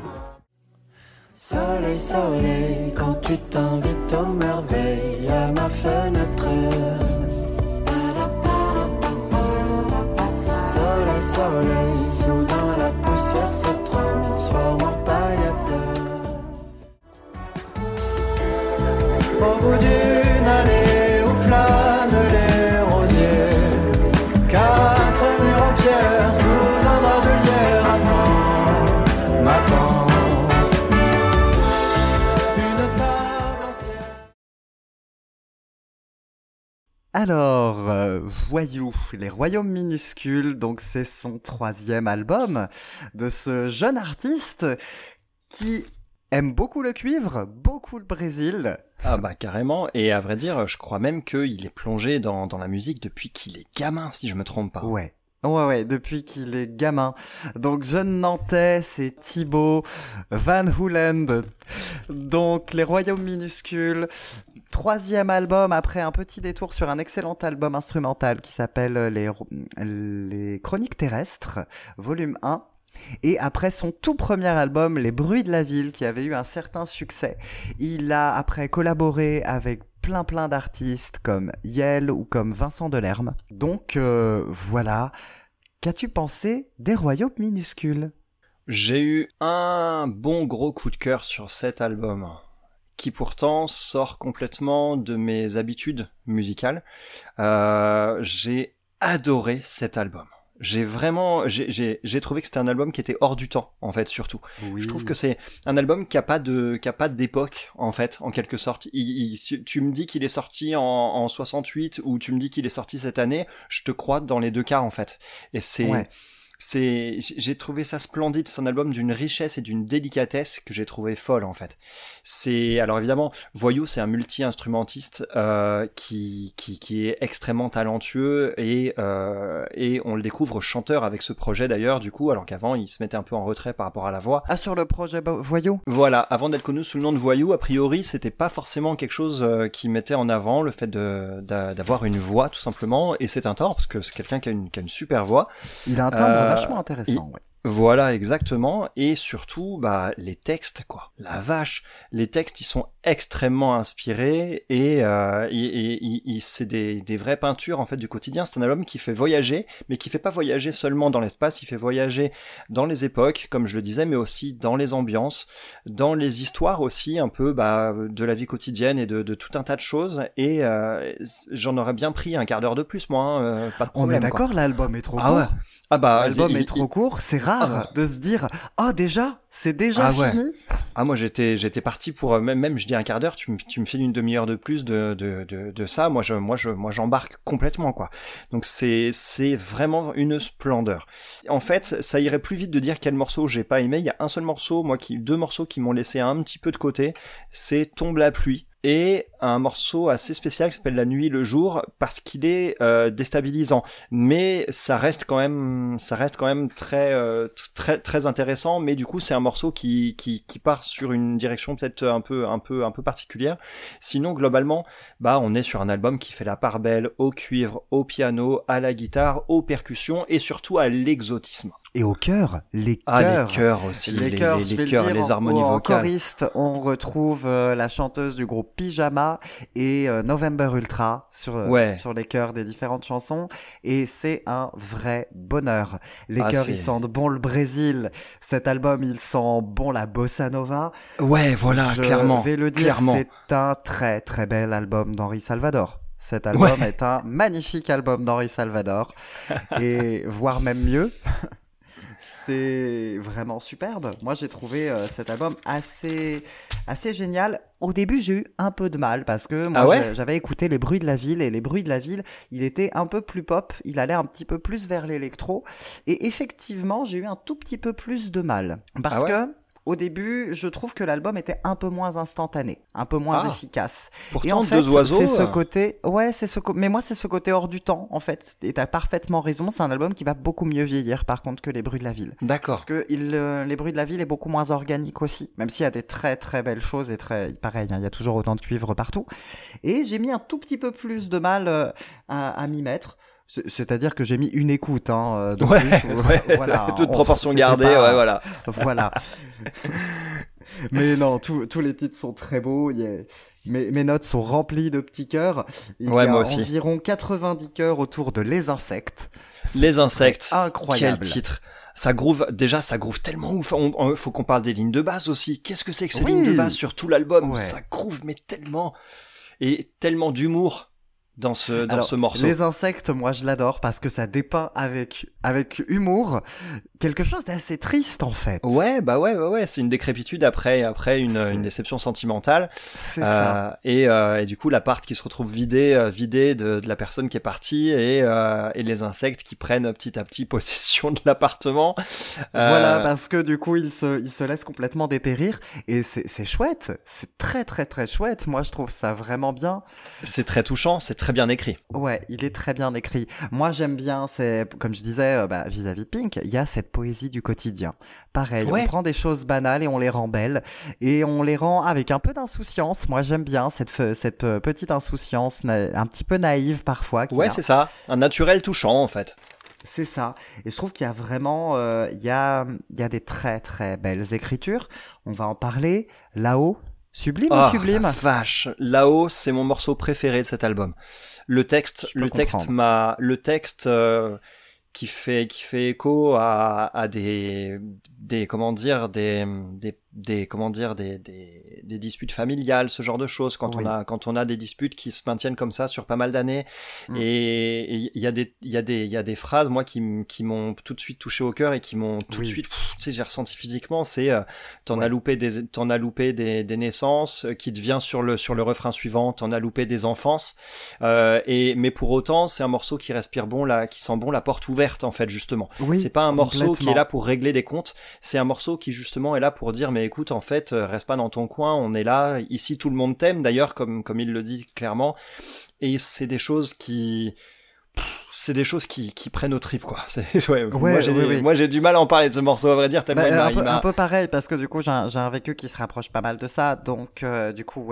Soleil, soleil, quand tu t'invites aux merveilles à ma fenêtre. Soleil, soleil, soudain la poussière se transforme en paillettes. Au bout d'une allée où flânent les rosiers, quatre murs en pierre sous un drap de lierre attend ma pente. Alors, Voyou, Les Royaumes Minuscules, donc c'est son 3e album de ce jeune artiste qui aime beaucoup le cuivre, beaucoup le Brésil. Ah bah carrément, et à vrai dire, je crois même qu'il est plongé dans la musique depuis qu'il est gamin, si je me trompe pas. Ouais, depuis qu'il est gamin. Donc, jeune Nantais, c'est Thibaut Van Hooland. Donc, Les Royaumes Minuscules, 3e album après un petit détour sur un excellent album instrumental qui s'appelle Les Chroniques terrestres, volume 1. Et après son tout premier album, Les Bruits de la Ville, qui avait eu un certain succès, il a après collaboré avec plein d'artistes comme Yel ou comme Vincent Delerme. Donc voilà, qu'as-tu pensé des Royaumes Minuscules? J'ai eu un bon gros coup de cœur sur cet album, qui pourtant sort complètement de mes habitudes musicales. J'ai adoré cet album. J'ai trouvé que c'était un album qui était hors du temps, en fait, surtout. Oui. Je trouve que c'est un album qui a pas d'époque, en fait, en quelque sorte. Tu me dis qu'il est sorti en 68 ou tu me dis qu'il est sorti cette année, je te crois dans les deux cas, en fait. Et j'ai trouvé ça splendide. C'est un album d'une richesse et d'une délicatesse que j'ai trouvé folle, en fait. Alors évidemment, Voyou, c'est un multi-instrumentiste qui est extrêmement talentueux et on le découvre chanteur avec ce projet d'ailleurs, du coup, alors qu'avant, il se mettait un peu en retrait par rapport à la voix. Ah, sur le projet Voyou? Voilà, avant d'être connu sous le nom de Voyou, a priori, c'était pas forcément quelque chose qui mettait en avant le fait d'avoir une voix, tout simplement, et c'est un tort, parce que c'est quelqu'un qui a une super voix. Il a un timbre vachement intéressant, ouais. Voilà, exactement, et surtout, les textes, quoi. La vache, les textes, ils sont extrêmement inspirés, et c'est des vraies peintures, en fait, du quotidien. C'est un album qui fait voyager, mais qui fait pas voyager seulement dans l'espace, il fait voyager dans les époques, comme je le disais, mais aussi dans les ambiances, dans les histoires aussi, un peu, de la vie quotidienne et de tout un tas de choses, et j'en aurais bien pris un quart d'heure de plus, moi, pas de problème. On est d'accord, quoi. L'album est trop court. Ouais. L'album est trop court, c'est rare de se dire « Oh, déjà, c'est déjà fini !» Ah, moi, j'étais parti pour... Même, je dis un quart d'heure, tu me files une demi-heure de plus de ça. Moi, j'embarque complètement, quoi. Donc, c'est vraiment une splendeur. En fait, ça irait plus vite de dire quel morceau j'ai pas aimé. Il y a un seul morceau, deux morceaux qui m'ont laissé un petit peu de côté. C'est « Tombe la pluie ». et un morceau assez spécial qui s'appelle La Nuit Le Jour, parce qu'il est déstabilisant, mais ça reste quand même très intéressant. Mais du coup c'est un morceau qui part sur une direction peut-être un peu particulière. Sinon globalement on est sur un album qui fait la part belle au cuivre, au piano, à la guitare, aux percussions et surtout à l'exotisme. Et au cœur, les chœurs, les harmonies vocales. En choriste, on retrouve la chanteuse du groupe Pyjama et November Ultra sur les chœurs des différentes chansons. Et c'est un vrai bonheur. Les chœurs, ils sentent bon le Brésil. Cet album, il sent bon la bossa nova. Ouais, voilà, clairement. Je vais le dire, c'est un très très bel album d'Henri Salvador. Cet album est un magnifique album d'Henri Salvador. Et voire même mieux. C'est vraiment superbe. Moi, j'ai trouvé cet album assez génial. Au début, j'ai eu un peu de mal parce que moi, j'avais écouté Les Bruits de la Ville, et Les Bruits de la Ville, il était un peu plus pop, il allait un petit peu plus vers l'électro. Et effectivement, j'ai eu un tout petit peu plus de mal parce que... Au début, je trouve que l'album était un peu moins instantané, un peu moins efficace. Pourtant, et en fait, Deux Oiseaux... c'est ce côté... Ouais, mais moi, c'est ce côté hors du temps, en fait. Et t'as parfaitement raison, c'est un album qui va beaucoup mieux vieillir, par contre, que Les Bruits de la Ville. D'accord. Parce que Les Bruits de la Ville est beaucoup moins organique aussi, même s'il y a des très, très belles choses, et très... Pareil, il y a toujours autant de cuivre partout. Et j'ai mis un tout petit peu plus de mal à m'y mettre. C'est-à-dire que j'ai mis une écoute, voilà, toute proportion gardée, voilà. Mais non, tous les titres sont très beaux. Mes notes sont remplies de petits chœurs. Il y a environ 90 chœurs autour de Les Insectes. Les Insectes, incroyable. Quel titre! Ça groove tellement ouf. Faut qu'on parle des lignes de basse aussi. Qu'est-ce que c'est que ces lignes de basse sur tout l'album? Ça groove, mais tellement, et tellement d'humour. Dans ce morceau. Les Insectes, moi je l'adore parce que ça dépeint avec humour quelque chose d'assez triste en fait. Ouais, c'est une décrépitude après une déception sentimentale. C'est ça. Et du coup l'appart qui se retrouve vidé de la personne qui est partie et les insectes qui prennent petit à petit possession de l'appartement. Voilà, parce que du coup ils se laissent complètement dépérir et c'est chouette, c'est très très très chouette. Moi je trouve ça vraiment bien. C'est très touchant, c'est très bien écrit. Ouais, il est très bien écrit. Moi, j'aime bien, c'est comme je disais, vis-à-vis Pink, il y a cette poésie du quotidien. Pareil, on prend des choses banales et on les rend belles et on les rend avec un peu d'insouciance. Moi, j'aime bien cette petite insouciance, un petit peu naïve parfois. C'est ça, un naturel touchant en fait. C'est ça. Et je trouve qu'il y a vraiment, il y a des très très belles écritures. On va en parler là-haut. Sublime. La vache, là-haut, c'est mon morceau préféré de cet album. Le texte qui fait écho à des disputes familiales, ce genre de choses, quand on a des disputes qui se maintiennent comme ça sur pas mal d'années. Et il y a des phrases, moi, qui m'ont tout de suite touché au cœur et qui m'ont tout de suite, tu sais, j'ai ressenti physiquement, c'est, t'en as loupé des naissances, qui devient sur le refrain suivant, t'en as loupé des enfances, mais pour autant, c'est un morceau qui respire bon qui sent bon la porte ouverte, en fait, justement. Oui, c'est pas un morceau qui est là pour régler des comptes, c'est un morceau qui, justement, est là pour dire, mais écoute, en fait, reste pas dans ton coin, on est là, ici tout le monde t'aime d'ailleurs, comme il le dit clairement, et c'est des choses qui prennent aux tripes, quoi. Moi j'ai du mal à en parler de ce morceau, à vrai dire, tellement un peu pareil, parce que du coup j'ai un vécu qui se rapproche pas mal de ça, donc du coup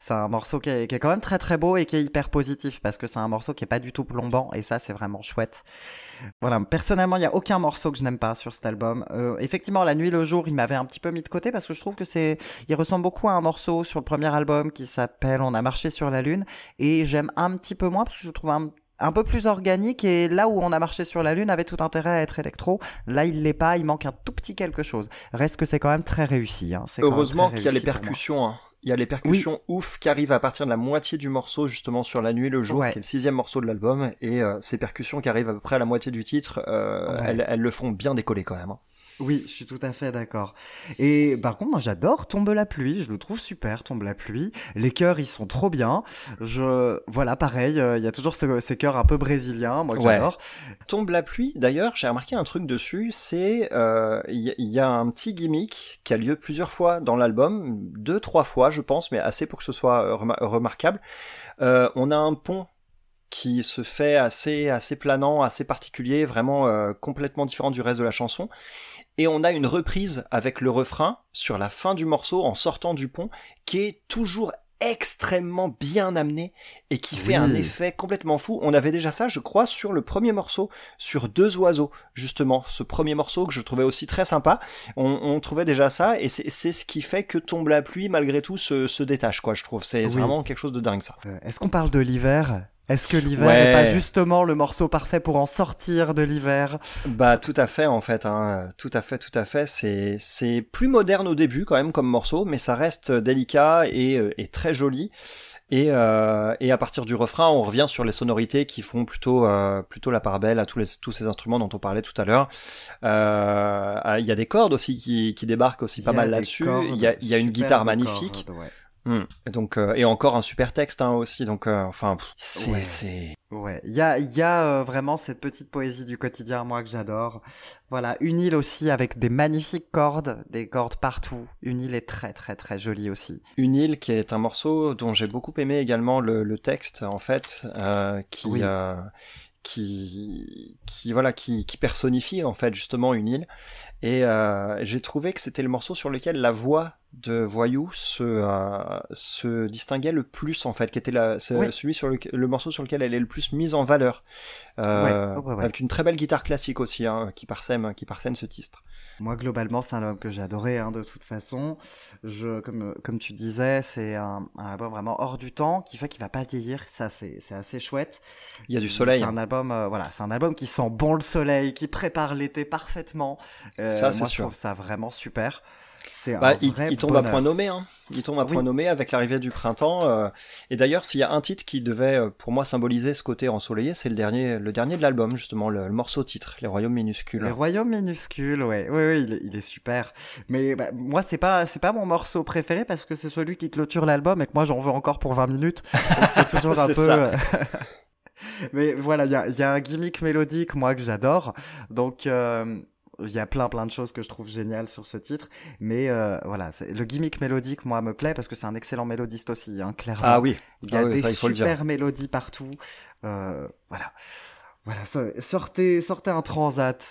c'est un morceau qui est quand même très très beau et qui est hyper positif, parce que c'est un morceau qui est pas du tout plombant, et ça c'est vraiment chouette. Voilà, personnellement, il n'y a aucun morceau que je n'aime pas sur cet album. Effectivement, La Nuit, Le Jour, il m'avait un petit peu mis de côté parce que je trouve que il ressemble beaucoup à un morceau sur le premier album qui s'appelle On a marché sur la lune, et j'aime un petit peu moins parce que je le trouve un peu plus organique, et là où On a marché sur la lune avait tout intérêt à être électro, là il l'est pas, il manque un tout petit quelque chose. Reste que c'est quand même très réussi. Heureusement qu'il y a les percussions, Il y a les percussions ouf qui arrivent à partir de la moitié du morceau, justement sur La Nuit et le Jour, qui est le 6e morceau de l'album, et ces percussions qui arrivent à peu près à la moitié du titre, elles le font bien décoller quand même. Oui, je suis tout à fait d'accord. Et par contre, moi j'adore Tombe la pluie, je le trouve super, Tombe la pluie. Les chœurs, ils sont trop bien. Voilà, pareil, il y a toujours ces chœurs un peu brésiliens, moi que j'adore. Tombe la pluie, d'ailleurs, j'ai remarqué un truc dessus, c'est y a un petit gimmick qui a lieu plusieurs fois dans l'album, 2-3 fois je pense, mais assez pour que ce soit remarquable. On a un pont qui se fait assez planant, assez particulier, vraiment complètement différent du reste de la chanson. Et on a une reprise avec le refrain sur la fin du morceau en sortant du pont qui est toujours extrêmement bien amené et qui fait un effet complètement fou. On avait déjà ça, je crois, sur le premier morceau, sur Deux Oiseaux, justement. Ce premier morceau que je trouvais aussi très sympa, on trouvait déjà ça et c'est ce qui fait que Tombe la pluie, malgré tout, se détache, quoi, je trouve. C'est vraiment quelque chose de dingue, ça. Est-ce qu'on parle de l'hiver ? Est-ce que l'hiver n'est pas justement le morceau parfait pour en sortir de l'hiver ? Bah tout à fait en fait, hein. Tout à fait. C'est plus moderne au début quand même comme morceau, mais ça reste délicat et très joli. Et à partir du refrain, on revient sur les sonorités qui font plutôt la part belle à tous ces instruments dont on parlait tout à l'heure. Il y a des cordes aussi qui débarquent aussi pas mal là-dessus. Il y a une guitare magnifique. Donc et encore un super texte hein, aussi donc il y a vraiment cette petite poésie du quotidien moi que j'adore. Voilà, Une île aussi avec des magnifiques cordes, des cordes partout. Une île est très très très jolie aussi. Une île qui est un morceau dont j'ai beaucoup aimé également le texte en fait qui personnifie en fait justement une île et j'ai trouvé que c'était le morceau sur lequel la voix de Voyou se distinguait le plus en fait, qui était celui sur le morceau sur lequel elle est le plus mise en valeur avec une très belle guitare classique aussi hein, qui parsème ce titre. Moi globalement c'est un album que j'ai adoré hein, de toute façon. Comme tu disais c'est un album vraiment hors du temps qui fait qu'il va pas vieillir, ça c'est assez chouette. Il y a du soleil. C'est un album c'est un album qui sent bon le soleil, qui prépare l'été parfaitement. Ça c'est moi, sûr. Je trouve ça vraiment super. Il tombe bonheur. À point nommé, hein. Il tombe à point nommé avec l'arrivée du printemps. Et d'ailleurs, s'il y a un titre qui devait, pour moi, symboliser ce côté ensoleillé, c'est le dernier de l'album, justement, le morceau titre, Les Royaumes Minuscules. Les Royaumes Minuscules, ouais, il est super. Mais bah, moi, c'est pas mon morceau préféré parce que c'est celui qui clôture l'album et que moi, j'en veux encore pour 20 minutes. Donc, c'est toujours un peu. Ça. Mais voilà, il y a un gimmick mélodique, moi, que j'adore. Donc. Il y a plein de choses que je trouve géniales sur ce titre, mais le gimmick mélodique moi me plaît parce que c'est un excellent mélodiste aussi, hein, clairement. Ah oui. Il y a des super mélodies partout. Voilà. Sortez un transat,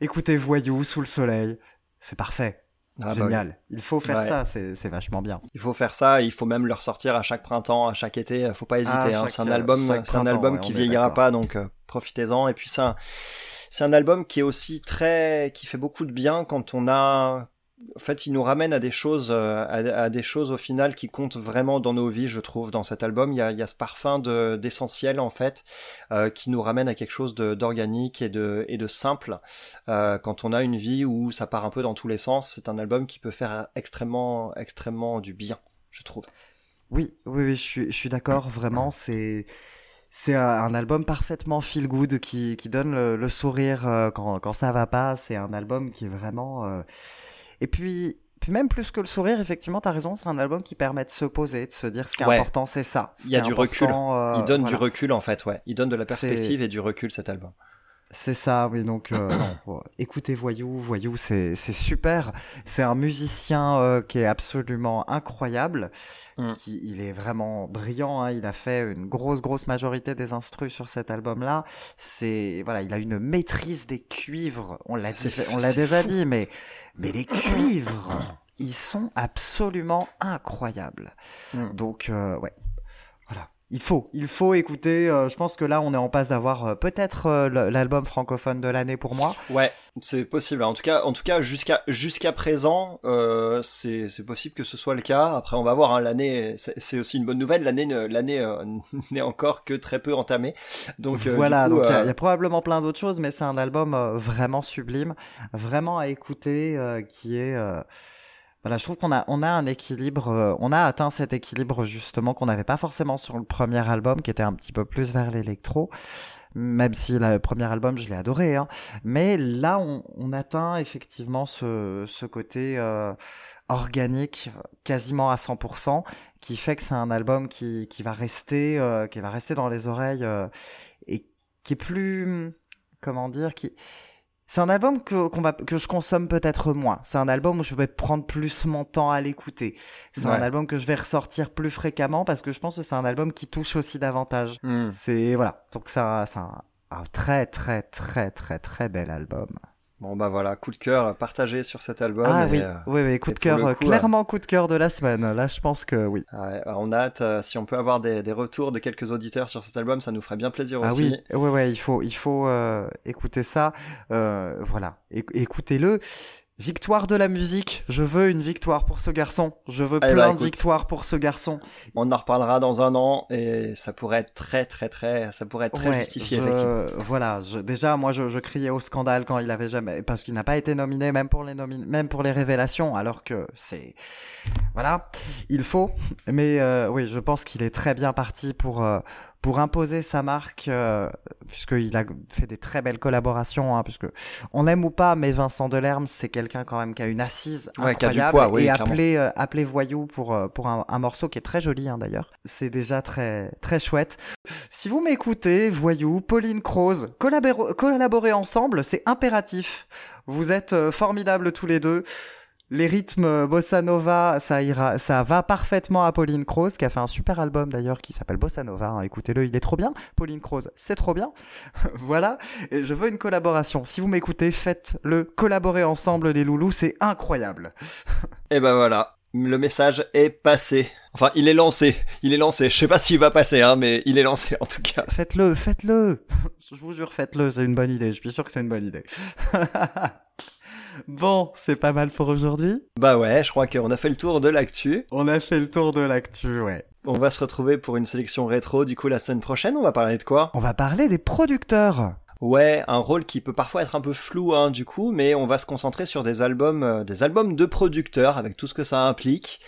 écoutez Voyou sous le soleil, c'est parfait. Ah, génial. Bah oui. Il faut faire ça, c'est vachement bien. Il faut faire ça, il faut même le ressortir à chaque printemps, à chaque été. Faut pas hésiter. Hein. C'est un album qui vieillira pas, donc profitez-en. Et puis ça. C'est un album qui est aussi qui fait beaucoup de bien quand on a, en fait, il nous ramène à des choses, au final qui comptent vraiment dans nos vies, je trouve, dans cet album. Il y a ce parfum d'essentiel, en fait, qui nous ramène à quelque chose d'organique et de simple. Quand on a une vie où ça part un peu dans tous les sens, c'est un album qui peut faire extrêmement, extrêmement du bien, je trouve. Oui, je suis d'accord, vraiment, c'est un album parfaitement feel good qui donne le sourire quand ça va pas. C'est un album qui est vraiment et puis même plus que le sourire, effectivement t'as raison, c'est un album qui permet de se poser, de se dire ce qui est important c'est ça. Il y a du recul, il donne du recul en fait, il donne de la perspective et du recul cet album. C'est ça, oui, donc écoutez Voyou, c'est super. C'est un musicien qui est absolument incroyable, il est vraiment brillant, hein, il a fait une grosse majorité des instrus sur cet album-là. Il a une maîtrise des cuivres, on l'a déjà dit, mais les cuivres, ils sont absolument incroyables. Donc, voilà. Il faut écouter, je pense que là on est en passe d'avoir peut-être l'album francophone de l'année pour moi. Ouais, c'est possible. En tout cas jusqu'à présent, c'est possible que ce soit le cas. Après on va voir, hein, l'année c'est aussi une bonne nouvelle, l'année n'est encore que très peu entamée. Donc voilà, du coup, donc il y a probablement plein d'autres choses, mais c'est un album vraiment sublime, vraiment à écouter qui est voilà, je trouve qu'on a un équilibre, on a atteint cet équilibre justement qu'on n'avait pas forcément sur le premier album qui était un petit peu plus vers l'électro, même si le premier album, je l'ai adoré. Hein. Mais là, on atteint effectivement ce côté organique, quasiment à 100%, qui fait que c'est un album qui va rester dans les oreilles et qui est plus... Comment dire qui... C'est un album que je consomme peut-être moins. C'est un album où je vais prendre plus mon temps à l'écouter. C'est un album que je vais ressortir plus fréquemment parce que je pense que c'est un album qui touche aussi davantage. Mmh. C'est voilà. Donc c'est un très très très très très bel album. Bon bah voilà, coup de cœur partagé sur cet album. Ah oui, oui, coup de cœur, clairement coup de cœur de la semaine. Là, je pense que oui. Ouais, on a hâte, si on peut avoir des retours de quelques auditeurs sur cet album, ça nous ferait bien plaisir aussi. Ah oui, ouais, il faut écouter ça. Voilà, écoutez-le. Victoire de la musique, je veux une victoire pour ce garçon, je veux de victoires pour ce garçon. On en reparlera dans un an et ça pourrait être très justifié effectivement. Voilà, déjà moi je criais au scandale quand il avait jamais, parce qu'il n'a pas été nominé même pour les révélations, alors que c'est voilà, il faut. Mais oui, je pense qu'il est très bien parti pour imposer sa marque, puisqu'il a fait des très belles collaborations, hein, puisque on aime ou pas, mais Vincent Delerme, c'est quelqu'un quand même qui a une assise incroyable, qui a du poids, et appelé Voyou pour un morceau qui est très joli hein, d'ailleurs. C'est déjà très, très chouette. Si vous m'écoutez, Voyou, Pauline Croze, collaborer ensemble, c'est impératif. Vous êtes formidables tous les deux. Les rythmes bossa nova, ça va parfaitement à Pauline Croze, qui a fait un super album d'ailleurs qui s'appelle Bossa Nova. Hein. Écoutez-le, il est trop bien. Pauline Croze, c'est trop bien. Voilà. Et je veux une collaboration. Si vous m'écoutez, faites-le collaborer ensemble, les loulous, c'est incroyable. Et ben voilà, le message est passé. Enfin, il est lancé. Je sais pas s'il va passer, hein, mais il est lancé en tout cas. Faites-le. Je vous jure, faites-le. C'est une bonne idée. Je suis sûr que c'est une bonne idée. Bon, c'est pas mal pour aujourd'hui. Bah ouais, je crois qu'on a fait le tour de l'actu. Ouais. On va se retrouver pour une sélection rétro. Du coup, la semaine prochaine, on va parler de quoi ? On va parler des producteurs. Ouais, un rôle qui peut parfois être un peu flou, hein, du coup, mais on va se concentrer sur des albums de producteurs, avec tout ce que ça implique.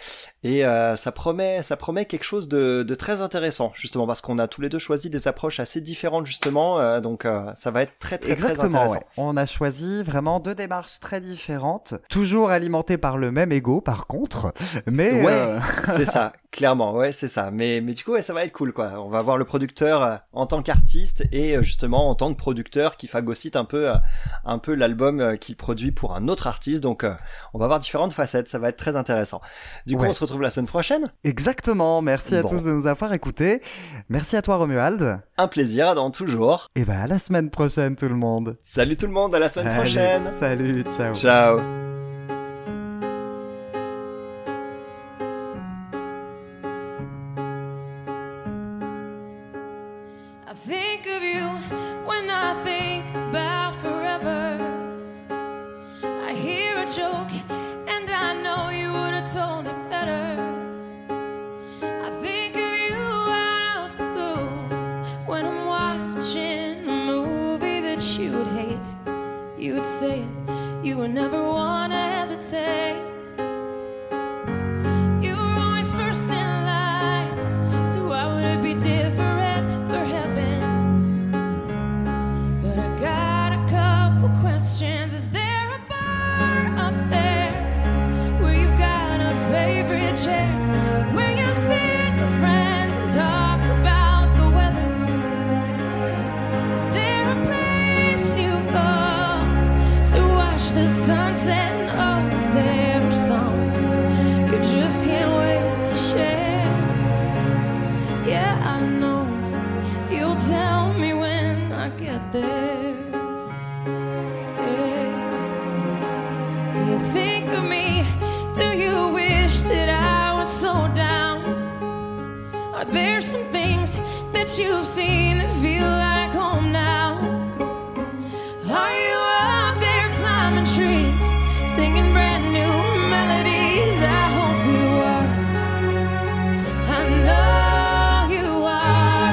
Et ça promet quelque chose de très intéressant, justement, parce qu'on a tous les deux choisi des approches assez différentes, justement. Donc ça va être très, très, exactement, très intéressant. Ouais. On a choisi vraiment deux démarches très différentes, toujours alimentées par le même ego, par contre. Mais ouais, c'est ça. Clairement, ouais, c'est ça. Mais du coup, ouais, ça va être cool, quoi. On va voir le producteur en tant qu'artiste et justement en tant que producteur qui phagocyte un peu l'album qu'il produit pour un autre artiste. Donc, on va voir différentes facettes. Ça va être très intéressant. Du coup, on se retrouve la semaine prochaine. Exactement. Merci à tous de nous avoir écoutés. Merci à toi, Romuald. Un plaisir, Adam, toujours. Et à la semaine prochaine, tout le monde. Salut tout le monde, à la semaine prochaine. Salut, ciao. Ciao. You'd say it, you would never want to hesitate. You were always first in line, so why would it be different for heaven? But I got a couple questions. Is there a bar up there where you've got a favorite chair, where you sit with friends and talk about the weather? Is there a place you go the sunset and oh, is there a song you just can't wait to share? Yeah, I know you'll tell me when I get there. Yeah. Do you think of me? Do you wish that I would slow down? Are there some things that you've seen that feel like home now? Are you up there? Climbing trees, singing brand new melodies. I hope you are. I know you are.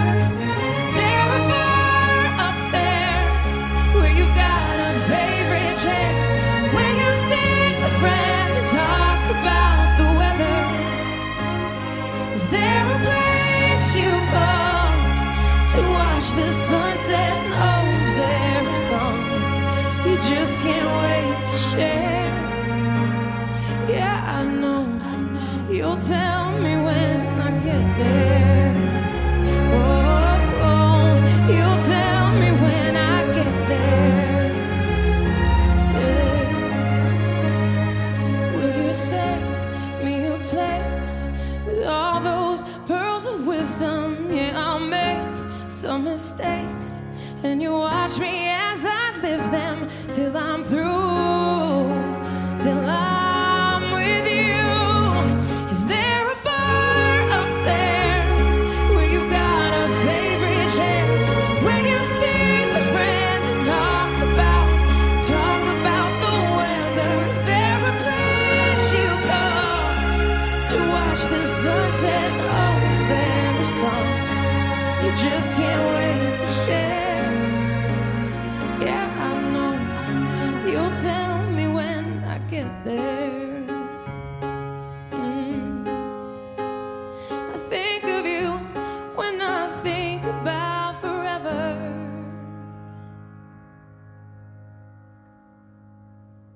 Is there a bar up there where you've got a favorite chair, where you sit with friends and talk about the weather? Is there a place you go to just can't wait to share. Yeah, I know. You'll tell me when I get there. Oh, oh, you'll tell me when I get there. Yeah. Will you set me a place with all those pearls of wisdom? Yeah, I'll make some mistakes, and you watch me as I live them till I'm through, till I'm with you. Is there a bar up there where you got a favorite chair, where you sit with friends and talk about the weather? Is there a place you go to watch the sunset? Oh, is there a song you just can't wait to share? Yeah, I know. You'll tell me when I get there.